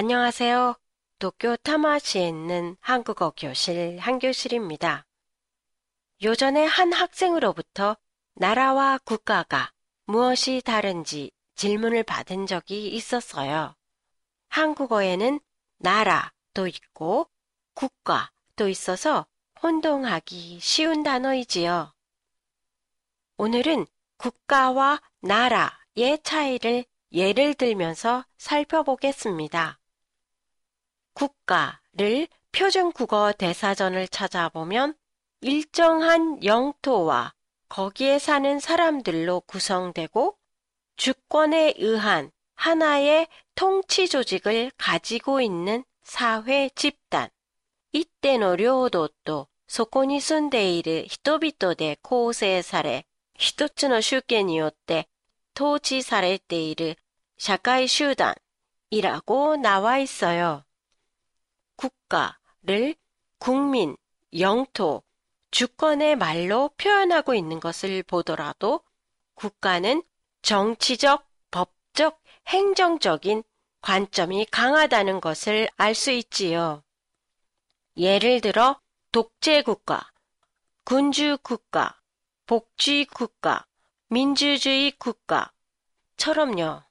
안녕하세요. 도쿄 타마시에 있는 한국어 교실 한교실입니다. 요전에 한 학생으로부터 나라와 국가가 무엇이 다른지 질문을 받은 적이 있었어요. 한국어에는 나라도 있고 국가도 있어서 혼동하기 쉬운 단어이지요. 오늘은 국가와 나라의 차이를 예를 들면서 살펴보겠습니다. 국가를 표준국어 대사전을 찾아보면 일정한 영토와 거기에 사는 사람들로 구성되고 주권에 의한 하나의 통치 조직을 가지고 있는 사회 집단 一定の領土とそこに住んでいる人々で構成され、 一つの主権によって統治されている社会集団이라고 나와 있어요. 국가를 국민, 영토, 주권의 말로 표현하고 있는 것을 보더라도 국가는 정치적, 법적, 행정적인 관점이 강하다는 것을 알 수 있지요. 예를 들어 독재국가, 군주국가, 복지국가, 민주주의 국가처럼요.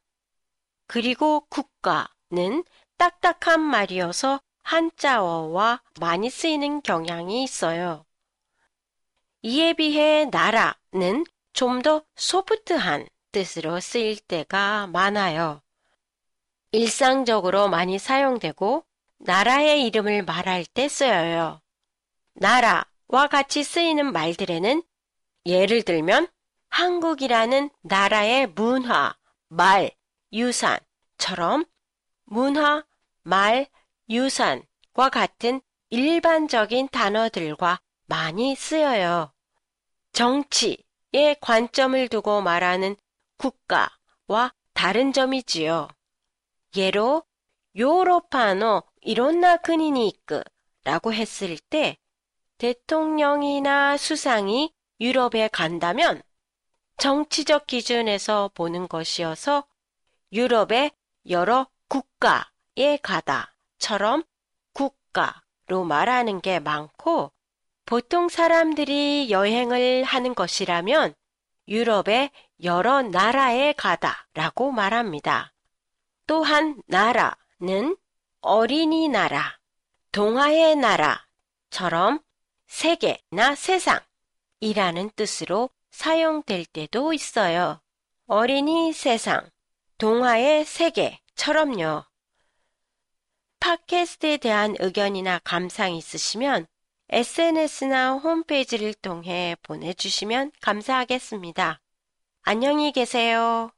그리고 국가는 딱딱한 말이어서 한자어와 많이 쓰이는 경향이 있어요. 이에 비해 나라는 좀 더 소프트한 뜻으로 쓰일 때가 많아요. 일상적으로 많이 사용되고 나라의 이름을 말할 때 쓰여요. 나라와 같이 쓰이는 말들에는 예를 들면 한국이라는 나라의 문화, 말, 유산처럼 문화, 말, 유산과 같은 일반적인 단어들과 많이 쓰여요. 정치에 관점을 두고 말하는 국가와 다른 점이지요. 예로 요로파노 이론나 근인이 있끄라고 했을 때 대통령이나 수상이 유럽에 간다면 정치적 기준에서 보는 것이어서 유럽의 여러 국가에 가다처럼 국가로 말하는 게 많고 보통 사람들이 여행을 하는 것이라면 유럽의 여러 나라에 가다라고 말합니다. 또한 나라는 어린이 나라, 동화의 나라처럼 세계나 세상 이라는 뜻으로 사용될 때도 있어요. 어린이 세상, 동화의 세계처럼요. 팟캐스트에 대한 의견이나 감상이 있으시면 SNS나 홈페이지를 통해 보내주시면 감사하겠습니다. 안녕히 계세요.